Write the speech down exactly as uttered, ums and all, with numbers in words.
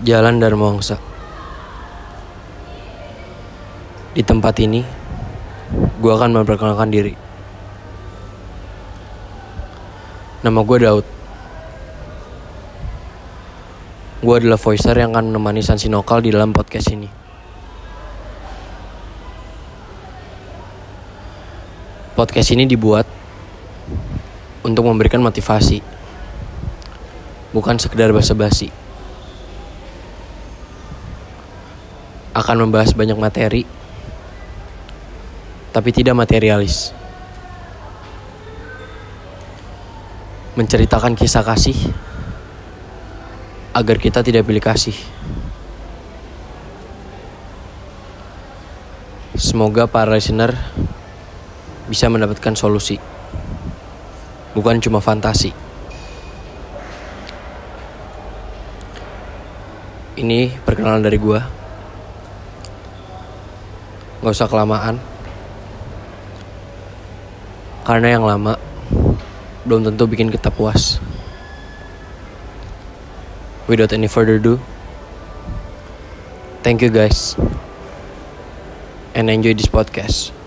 Jalan Darmawangsa. Di tempat ini, gue akan memperkenalkan diri. Nama gue Daud. Gue adalah voicer yang akan menemani Sansinokal di dalam podcast ini. Podcast ini dibuat untuk memberikan motivasi, bukan sekedar basa-basi. Akan membahas banyak materi, tapi tidak materialis. Menceritakan kisah kasih, agar kita tidak pilih kasih. Semoga para listener bisa mendapatkan solusi, bukan cuma fantasi. Ini perkenalan dari gua. Gak usah kelamaan, karena yang lama belum tentu bikin kita puas. Without any further ado, thank you guys, and enjoy this podcast.